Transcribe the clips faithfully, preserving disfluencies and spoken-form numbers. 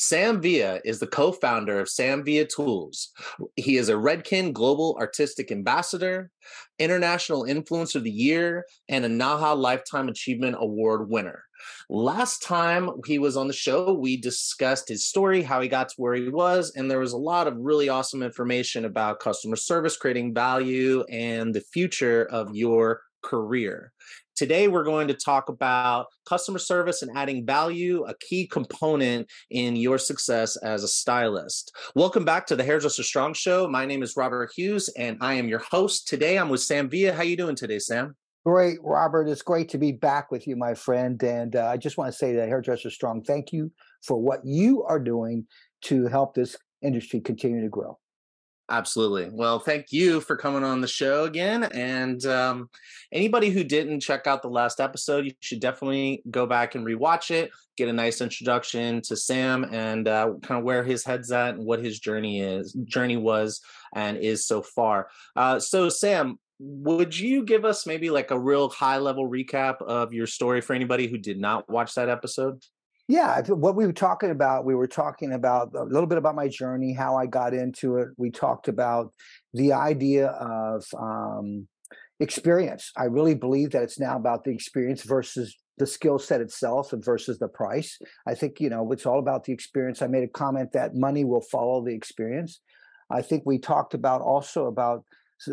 Sam Villa is the co-founder of Sam Villa Tools. He is a Redken Global Artistic Ambassador, International Influencer of the Year, and a Naha Lifetime Achievement Award winner. Last time he was on the show, we discussed his story, how he got to where he was, and there was a lot of really awesome information about customer service, creating value, and the future of your career. Today, we're going to talk about customer service and adding value, a key component in your success as a stylist. Welcome back to the Hairdresser Strong Show. My name is Robert Hughes, and I am your host. Today, I'm with Sam Villa. How are you doing today, Sam? Great, Robert. It's great to be back with you, my friend. And uh, I just want to say that Hairdresser Strong, thank you for what you are doing to help this industry continue to grow. Absolutely. Well, thank you for coming on the show again. And um, anybody who didn't check out the last episode, you should definitely go back and rewatch it, get a nice introduction to Sam and uh, kind of where his head's at and what his journey is, journey was and is so far. Uh, so, Sam, would you give us maybe like a real high level recap of your story for anybody who did not watch that episode? Yeah, what we were talking about, we were talking about a little bit about my journey, how I got into it. We talked about the idea of um, experience. I really believe that it's now about the experience versus the skill set itself and versus the price. I think, you know, it's all about the experience. I made a comment that money will follow the experience. I think we talked about also about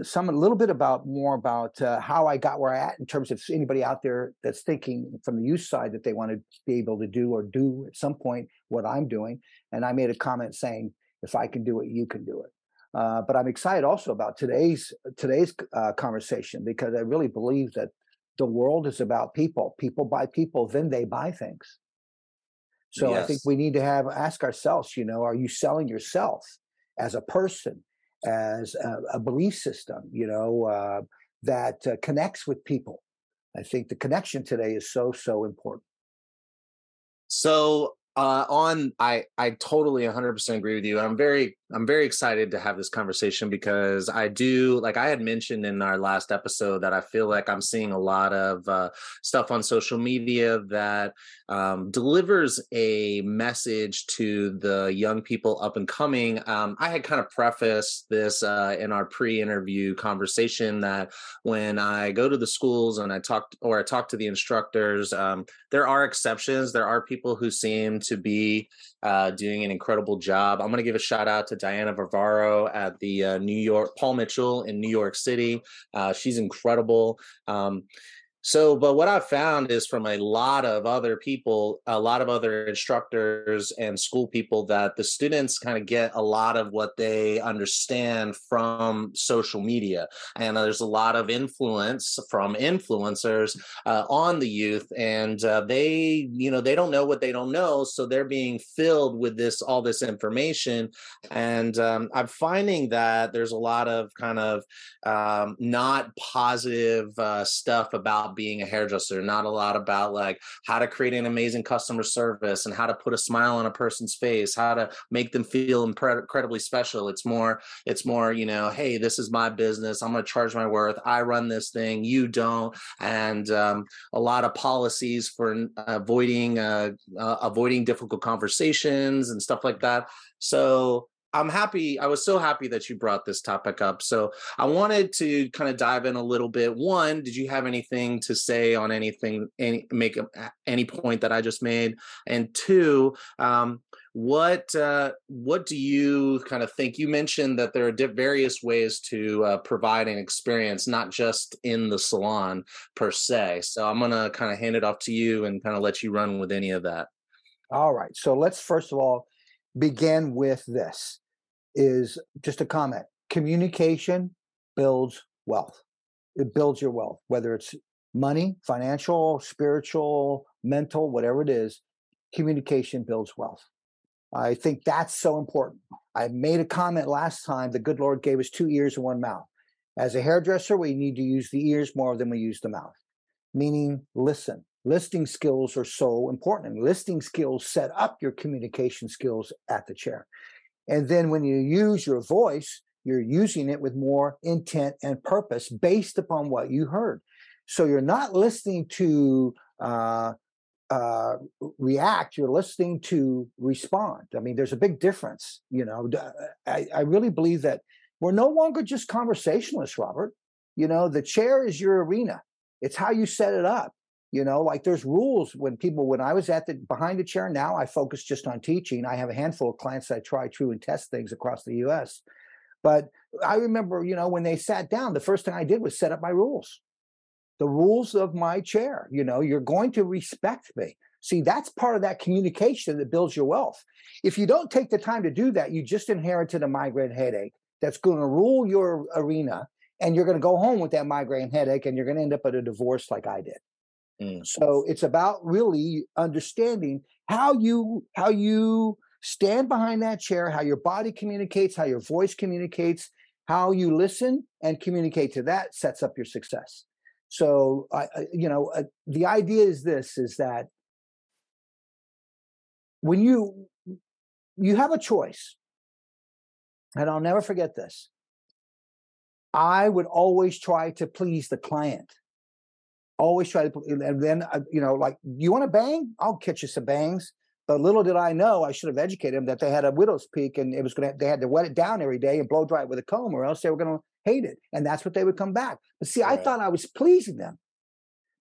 some a little bit about more about uh, how I got where I at in terms of anybody out there that's thinking from the youth side that they want to be able to do or do at some point what I'm doing. And I made a comment saying, if I can do it, you can do it. Uh, but I'm excited also about today's today's uh, conversation, because I really believe that the world is about people. People buy people, then they buy things. So yes. I think we need to have ask ourselves, you know, are you selling yourself as a person? As a, a belief system, you know, uh, that uh, connects with people. I think the connection today is so, so important. So uh, on, I, I totally one hundred percent agree with you. I'm very, I'm very excited to have this conversation because I do, like I had mentioned in our last episode that I feel like I'm seeing a lot of uh, stuff on social media that um, delivers a message to the young people up and coming. Um, I had kind of prefaced this uh, in our pre-interview conversation that when I go to the schools and I talk or I talk to the instructors, um, there are exceptions. There are people who seem to be uh, doing an incredible job. I'm going to give a shout out to Diana Varvaro at the uh, New York, Paul Mitchell in New York City. Uh, she's incredible. Um, so, but what I've found is from a lot of other people, a lot of other instructors and school people that the students kind of get a lot of what they understand from social media. And there's a lot of influence from influencers uh, on the youth, and uh, they, you know, they don't know what they don't know. So they're being filled with this, all this information. And um, I'm finding that there's a lot of kind of um, not positive uh, stuff about being a hairdresser, not a lot about like how to create an amazing customer service and how to put a smile on a person's face, how to make them feel impre- incredibly special. It's more, it's more, you know, hey, this is my business. I'm going to charge my worth. I run this thing. You don't. And um, a lot of policies for avoiding, uh, uh, avoiding difficult conversations and stuff like that. So I'm happy. I was so happy that you brought this topic up. So I wanted to kind of dive in a little bit. One, did you have anything to say on anything, any, make any point that I just made? And two, um, what uh, what do you kind of think? You mentioned that there are di- various ways to uh, provide an experience, not just in the salon per se. So I'm going to kind of hand it off to you and kind of let you run with any of that. All right. So let's first of all begin with this. Is just a comment. Communication builds wealth. It builds your wealth, whether it's money, financial, spiritual, mental, whatever it is. Communication builds wealth. I think that's so important. I made a comment last time. The good Lord gave us two ears and one mouth. As a hairdresser, we need to use the ears more than we use the mouth, meaning listen. Listening skills are so important. And listening skills set up your communication skills at the chair. And then when you use your voice, you're using it with more intent and purpose based upon what you heard. So you're not listening to uh, uh, react, you're listening to respond. I mean, there's a big difference. You know, I, I really believe that we're no longer just conversationalists, Robert. You know, the chair is your arena. It's how you set it up. You know, like there's rules when people, when I was at the behind the chair, now I focus just on teaching. I have a handful of clients that I try, true, and test things across the U S. But I remember, you know, when they sat down, the first thing I did was set up my rules, the rules of my chair. You know, you're going to respect me. See, that's part of that communication that builds your wealth. If you don't take the time to do that, you just inherited a migraine headache that's going to rule your arena. And you're going to go home with that migraine headache and you're going to end up at a divorce like I did. Mm. So it's about really understanding how you how you stand behind that chair, how your body communicates, how your voice communicates, how you listen and communicate to that sets up your success. So, uh, you know, uh, the idea is this, is that when you you have a choice, and I'll never forget this. I would always try to please the client. Always try to, and then, uh, you know, like, you want to bang? I'll catch you some bangs. But little did I know, I should have educated them that they had a widow's peak and it was going to, they had to wet it down every day and blow dry it with a comb or else they were going to hate it. And that's what they would come back. But see, right. I thought I was pleasing them.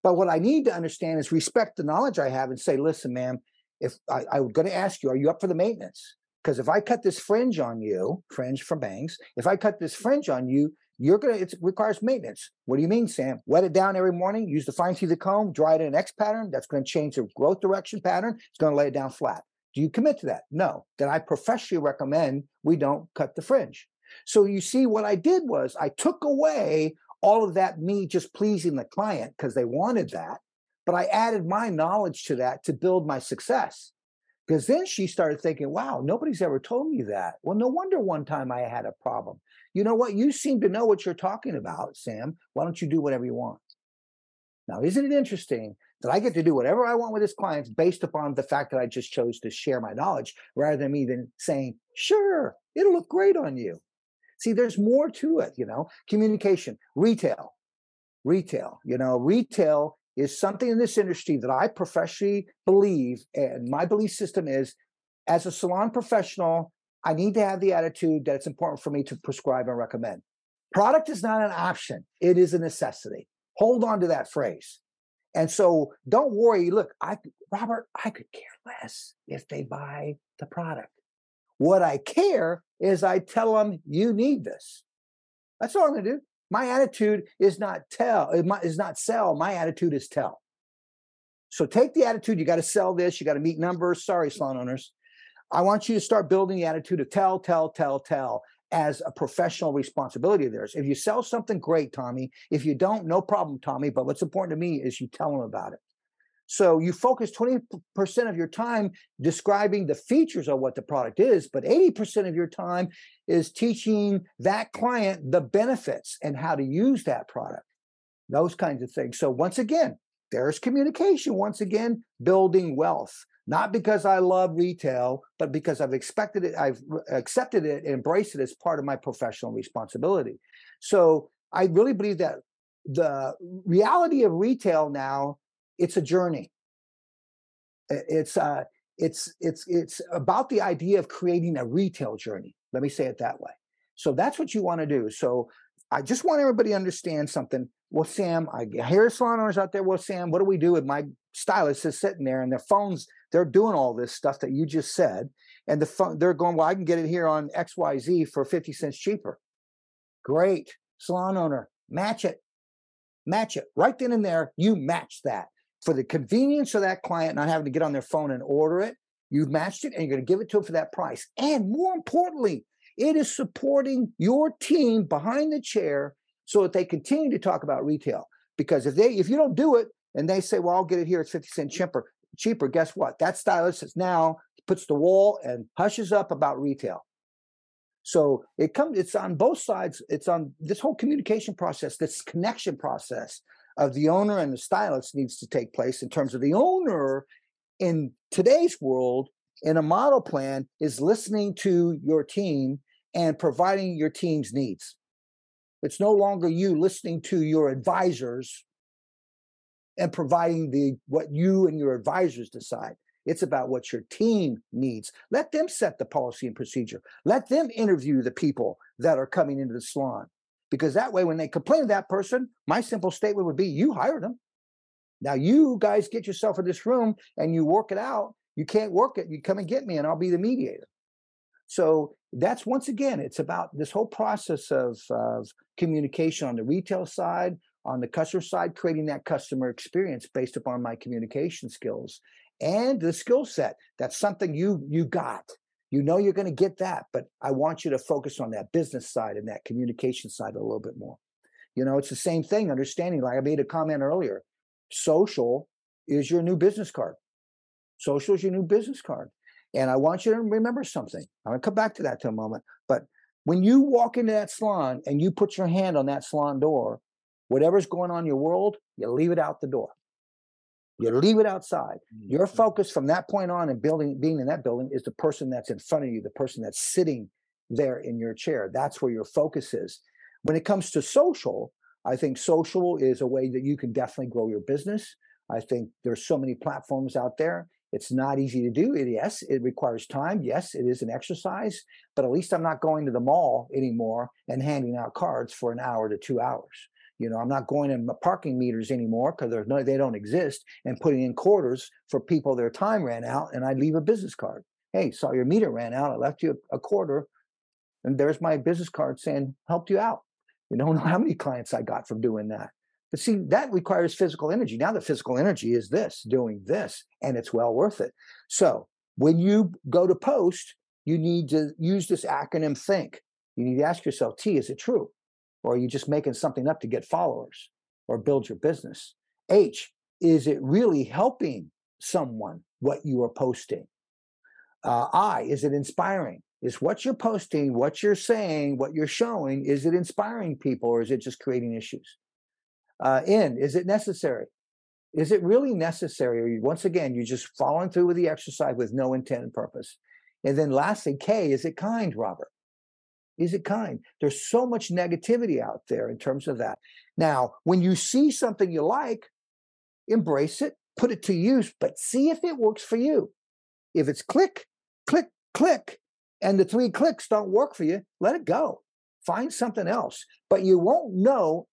But what I need to understand is respect the knowledge I have and say, listen, ma'am, if I, I'm going to ask you, are you up for the maintenance? Because if I cut this fringe on you, fringe for bangs, if I cut this fringe on you, you're going to, it requires maintenance. What do you mean, Sam? Wet it down every morning, use the fine tooth comb, dry it in an X pattern. That's going to change the growth direction pattern. It's going to lay it down flat. Do you commit to that? No. Then I professionally recommend we don't cut the fringe. So you see, what I did was I took away all of that, me just pleasing the client because they wanted that. But I added my knowledge to that to build my success. Because then she started thinking, wow, nobody's ever told me that. Well, no wonder one time I had a problem. You know what? You seem to know what you're talking about, Sam. Why don't you do whatever you want? Now, isn't it interesting that I get to do whatever I want with this client based upon the fact that I just chose to share my knowledge rather than me than saying, sure, it'll look great on you. See, there's more to it, you know. Communication, retail, retail, you know, retail is something in this industry that I professionally believe, and my belief system is, as a salon professional, I need to have the attitude that it's important for me to prescribe and recommend. Product is not an option. It is a necessity. Hold on to that phrase. And so don't worry. Look, I, Robert, I could care less if they buy the product. What I care is I tell them you need this. That's all I'm going to do. My attitude is not tell, is not sell. My attitude is tell. So take the attitude, you got to sell this, you got to meet numbers. Sorry, salon owners. I want you to start building the attitude of tell, tell, tell, tell as a professional responsibility of theirs. If you sell something, great, Tommy. If you don't, no problem, Tommy. But what's important to me is you tell them about it. So you focus twenty percent of your time describing the features of what the product is, but eighty percent of your time is teaching that client the benefits and how to use that product, those kinds of things. So once again, there's communication. Once again, building wealth, not because I love retail, but because I've expected it, I've accepted it, and embraced it as part of my professional responsibility. So I really believe that the reality of retail now, it's a journey. It's uh, it's it's it's about the idea of creating a retail journey. Let me say it that way. So that's what you want to do. So I just want everybody to understand something. Well, Sam, I hear salon owners out there. Well, Sam, what do we do with my stylist is sitting there and their phones? They're doing all this stuff that you just said, and the phone they're going. Well, I can get it here on X Y Z for fifty cents cheaper. Great, salon owner, match it, match it right then and there. You match that. For the convenience of that client not having to get on their phone and order it, you've matched it and you're going to give it to them for that price. And more importantly, it is supporting your team behind the chair so that they continue to talk about retail. Because if they if you don't do it and they say, well, I'll get it here, it's fifty cents cheaper, cheaper, guess what? That stylist is now puts the wall and hushes up about retail. So it comes, it's on both sides. It's on this whole communication process, this connection process of the owner and the stylist needs to take place in terms of the owner in today's world in a model plan is listening to your team and providing your team's needs. It's no longer you listening to your advisors and providing the what you and your advisors decide. It's about what your team needs. Let them set the policy and procedure. Let them interview the people that are coming into the salon. Because that way, when they complain to that person, my simple statement would be, you hired them. Now, you guys get yourself in this room and you work it out. You can't work it. You come and get me and I'll be the mediator. So that's, once again, it's about this whole process of, of communication on the retail side, on the customer side, creating that customer experience based upon my communication skills and the skill set. That's something you you got. You know you're going to get that, but I want you to focus on that business side and that communication side a little bit more. You know, it's the same thing, understanding, like I made a comment earlier, social is your new business card. Social is your new business card. And I want you to remember something. I'm going to come back to that in a moment. But when you walk into that salon and you put your hand on that salon door, whatever's going on in your world, you leave it out the door. You leave it outside. Your focus from that point on and building, being in that building is the person that's in front of you, the person that's sitting there in your chair. That's where your focus is. When it comes to social, I think social is a way that you can definitely grow your business. I think there's so many platforms out there. It's not easy to do. It, yes, it requires time. Yes, it is an exercise. But at least I'm not going to the mall anymore and handing out cards for an hour to two hours. You know, I'm not going in parking meters anymore because there's no, they don't exist, and putting in quarters for people, their time ran out, and I leave a business card. Hey, saw your meter ran out. I left you a, a quarter, and there's my business card saying, helped you out. You don't know how many clients I got from doing that. But see, that requires physical energy. Now the physical energy is this, doing this, and it's well worth it. So when you go to post, you need to use this acronym THINK. You need to ask yourself, T, is it true? Or are you just making something up to get followers or build your business? H, is it really helping someone what you are posting? Uh, I, is it inspiring? Is what you're posting, what you're saying, what you're showing, is it inspiring people or is it just creating issues? Uh, N, is it necessary? Is it really necessary? Or you, once again, you're just following through with the exercise with no intent and purpose. And then lastly, K, is it kind, Robert? Is it kind? There's so much negativity out there in terms of that. Now, when you see something you like, embrace it, put it to use, but see if it works for you. If it's click, click, click, and the three clicks don't work for you, let it go. Find something else. But you won't know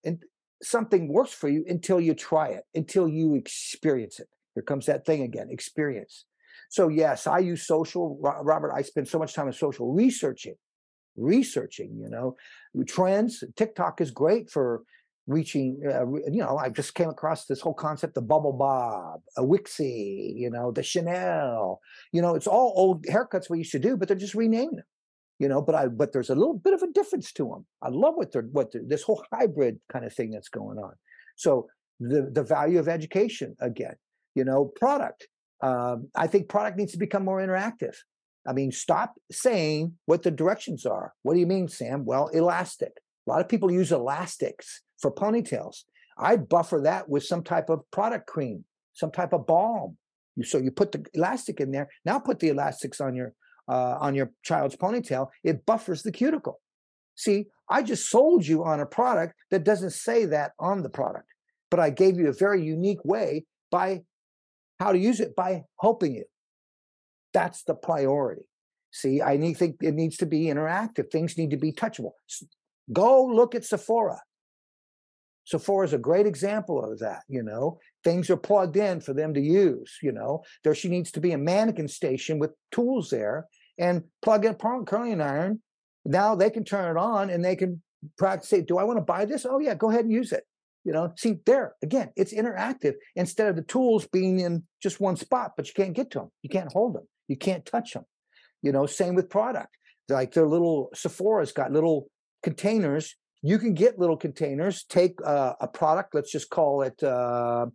something works for you until you try it, until you experience it. Here comes that thing again, experience. So yes, I use social. Robert, I spend so much time on social researching. researching, you know, trends. TikTok is great for reaching, uh, you know, I just came across this whole concept of Bubble Bob, a Wixie, you know, the Chanel, you know, it's all old haircuts we used to do, but they're just renaming them, you know, but I, but there's a little bit of a difference to them. I love what they're, what they're, this whole hybrid kind of thing that's going on. So the, the value of education again, you know, product, um, I think product needs to become more interactive. I mean, stop saying what the directions are. What do you mean, Sam? Well, elastic. A lot of people use elastics for ponytails. I buffer that with some type of product cream, some type of balm. So you put the elastic in there. Now put the elastics on your uh, on your child's ponytail. It buffers the cuticle. See, I just sold you on a product that doesn't say that on the product, but I gave you a very unique way by how to use it by helping you. That's the priority. See, I need, think it needs to be interactive. Things need to be touchable. Go look at Sephora. Sephora is a great example of that, you know. Things are plugged in for them to use, you know. There she needs to be a mannequin station with tools there and plug in a curling iron. Now they can turn it on and they can practice it. Do I want to buy this? Oh, yeah, go ahead and use it. You know, see there, again, it's interactive instead of the tools being in just one spot, but you can't get to them. You can't hold them. You can't touch them. You know, same with product. Like their little Sephora's got little containers. You can get little containers, take uh, a product, let's just call it uh,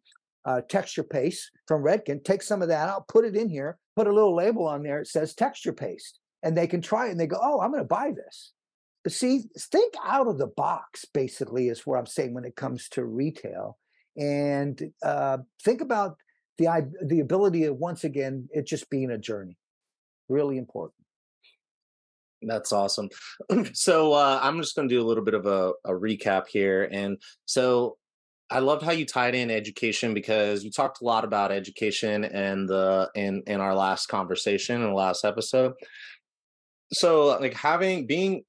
uh, texture paste from Redken, take some of that out, put it in here, put a little label on there. It says texture paste and they can try it and they go, oh, I'm going to buy this. But see, think out of the box, basically, is where I'm saying when it comes to retail. And uh, think about the, the ability of, once again, it just being a journey. Really important. That's awesome. So uh, I'm just going to do a little bit of a, a recap here. And so I loved how you tied in education, because you talked a lot about education and the in in our last conversation in the last episode. So like having being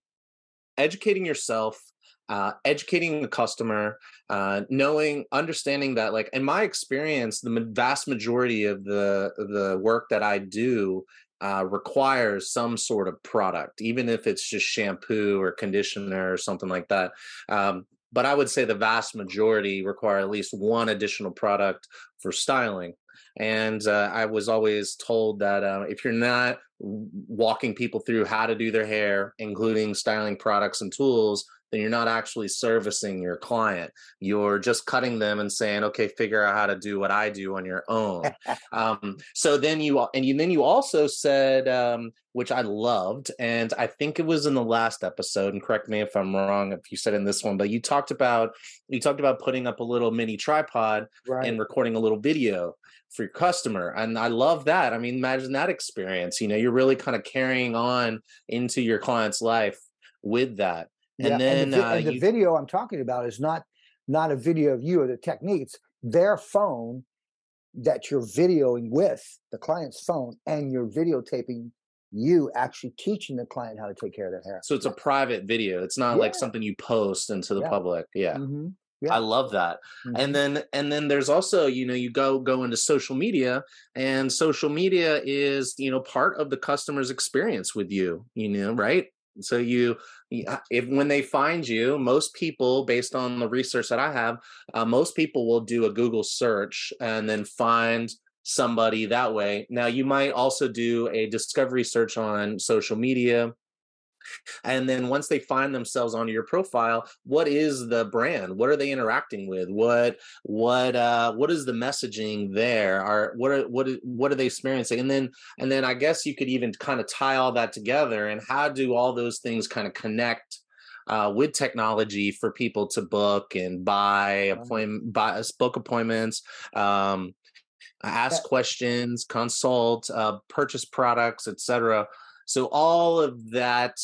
educating yourself, uh, educating the customer, uh, knowing, understanding that, like, in my experience, the vast majority of the the work that I do uh, requires some sort of product, even if it's just shampoo or conditioner or something like that. Um, but I would say the vast majority require at least one additional product for styling. And uh, I was always told that uh, if you're not walking people through how to do their hair, including styling products and tools, then you're not actually servicing your client. You're just cutting them and saying, okay, figure out how to do what I do on your own. um, so then you, and you, then you also said, um, which I loved, and I think it was in the last episode, and correct me if I'm wrong, if you said in this one, but you talked about, you talked about putting up a little mini tripod, right, and recording a little video for your customer. And I love that. I mean, imagine that experience, you know, you're really kind of carrying on into your client's life with that. And yeah, then and the, uh, and the you, video I'm talking about is not not a video of you or the technique. It's their phone that you're videoing with, the client's phone, and you're videotaping you actually teaching the client how to take care of their hair. So it's a private video. It's not yeah. like something you post into the yeah. public. Yeah. Mm-hmm. Yeah. I love that. Mm-hmm. And then and then there's also, you know, you go go into social media, and social media is, you know, part of the customer's experience with you, you know, right? So you, if when they find you, most people, based on the research that I have, uh, most people will do a Google search and then find somebody that way. Now, you might also do a discovery search on social media. And then once they find themselves onto your profile, what is the brand? What are they interacting with? What what uh, what is the messaging there? Are what are, what what are they experiencing? And then and then I guess you could even kind of tie all that together. And how do all those things kind of connect uh, with technology for people to book and buy appointment, buy, book appointments? Um, ask questions, consult, uh, purchase products, et cetera. So all of that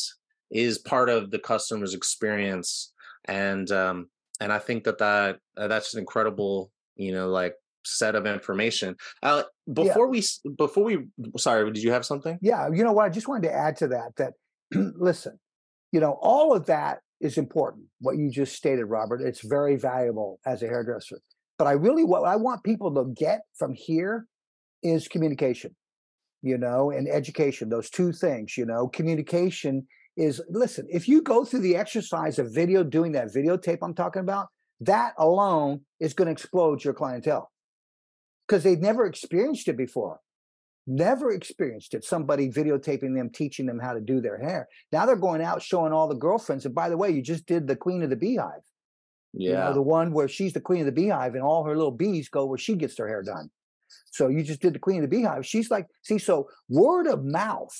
is part of the customer's experience, and um, and I think that, that uh, that's an incredible, you know, like set of information. Uh, before yeah. we before we sorry, did you have something? Yeah, you know what? I just wanted to add to that that listen, you know, all of that is important. What you just stated, Robert, it's very valuable as a hairdresser. But I really what I want people to get from here is communication. You know, and education, those two things, you know, communication is, listen, if you go through the exercise of video, doing that videotape I'm talking about, that alone is going to explode your clientele because they've never experienced it before. Never experienced it. Somebody videotaping them, teaching them how to do their hair. Now they're going out showing all the girlfriends. And by the way, you just did the Queen of the Beehive. Yeah. You know, the one where she's the Queen of the Beehive and all her little bees go where she gets her hair done. So you just did the Queen of the Beehive. She's like, see, so word of mouth,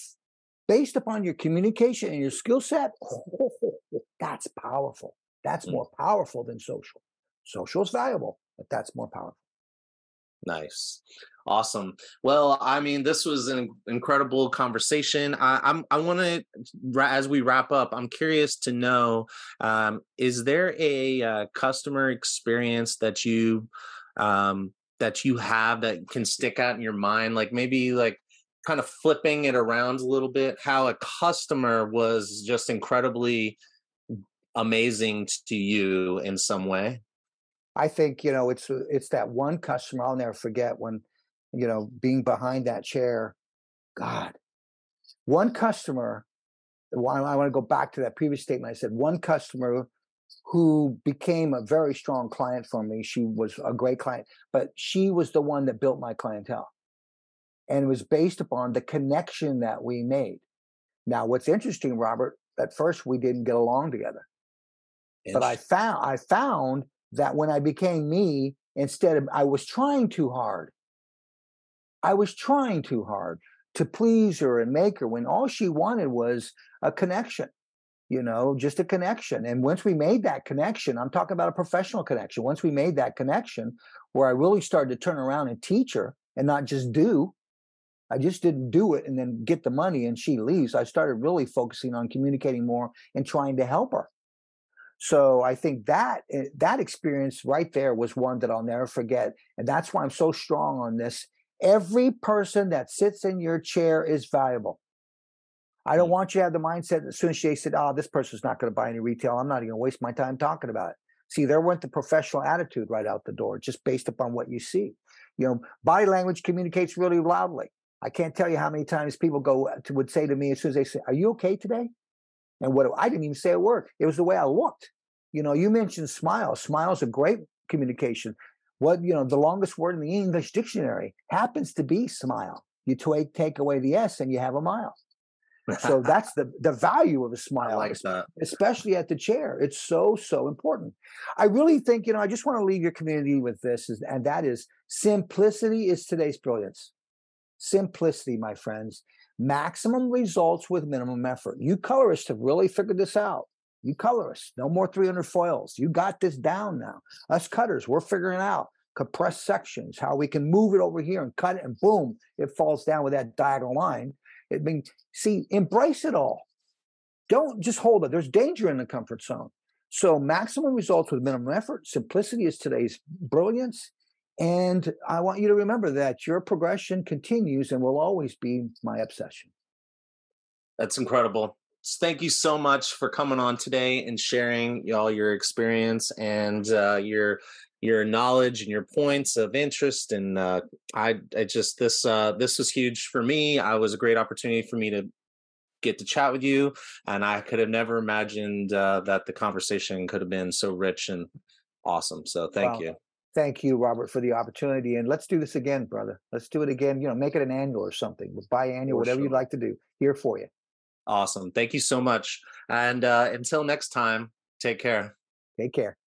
based upon your communication and your skill set, oh, that's powerful. That's more powerful than social. Social is valuable, but that's more powerful. Nice. Awesome. Well, I mean, this was an incredible conversation. I, I'm, I want to, as we wrap up, I'm curious to know, um, is there a uh, customer experience that you, um, that you have that can stick out in your mind, like maybe like kind of flipping it around a little bit, how a customer was just incredibly amazing to you in some way? I think, you know, it's, it's that one customer I'll never forget when, you know, being behind that chair, God, one customer, I want to go back to that previous statement. I said, one customer who became a very strong client for me. She was a great client, but she was the one that built my clientele. And it was based upon the connection that we made. Now, what's interesting, Robert, at first we didn't get along together. But I found I found that when I became me, instead of, I was trying too hard. I was trying too hard to please her and make her when all she wanted was a connection. You know, just a connection. And once we made that connection, I'm talking about a professional connection. Once we made that connection where I really started to turn around and teach her and not just do, I just didn't do it and then get the money and she leaves. I started really focusing on communicating more and trying to help her. So I think that that experience right there was one that I'll never forget. And that's why I'm so strong on this. Every person that sits in your chair is valuable. I don't want you to have the mindset that as soon as she said, oh, this person's not going to buy any retail, I'm not even going to waste my time talking about it. See, there went the professional attitude right out the door, just based upon what you see. You know, body language communicates really loudly. I can't tell you how many times people go to, would say to me as soon as they say, are you okay today? And what I didn't even say a word. It was the way I looked. You know, you mentioned smile. Smile's a great communication. What, you know, the longest word in the English dictionary happens to be smile. You t- take away the S and you have a mile. So that's the, the value of a smile. I like that. Especially at the chair. It's so, so important. I really think, you know, I just want to leave your community with this, is, and that is simplicity is today's brilliance. Simplicity, my friends. Maximum results with minimum effort. You colorists have really figured this out. You colorists, no more three hundred foils. You got this down now. Us cutters, we're figuring out compressed sections, how we can move it over here and cut it, and boom, it falls down with that diagonal line. I mean, see, embrace it all. Don't just hold it. There's danger in the comfort zone. So maximum results with minimum effort. Simplicity is today's brilliance. And I want you to remember that your progression continues and will always be my obsession. That's incredible. Thank you so much for coming on today and sharing all your experience and uh, your your knowledge and your points of interest. And uh, I, I just this uh, this was huge for me. It was a great opportunity for me to get to chat with you, and I could have never imagined uh, that the conversation could have been so rich and awesome. So thank wow. you. Thank you, Robert, for the opportunity. And let's do this again, brother. Let's do it again. You know, make it an annual or something, biannual, for whatever sure. you'd like to do. Here for you. Awesome. Thank you so much. And uh, until next time, take care. Take care.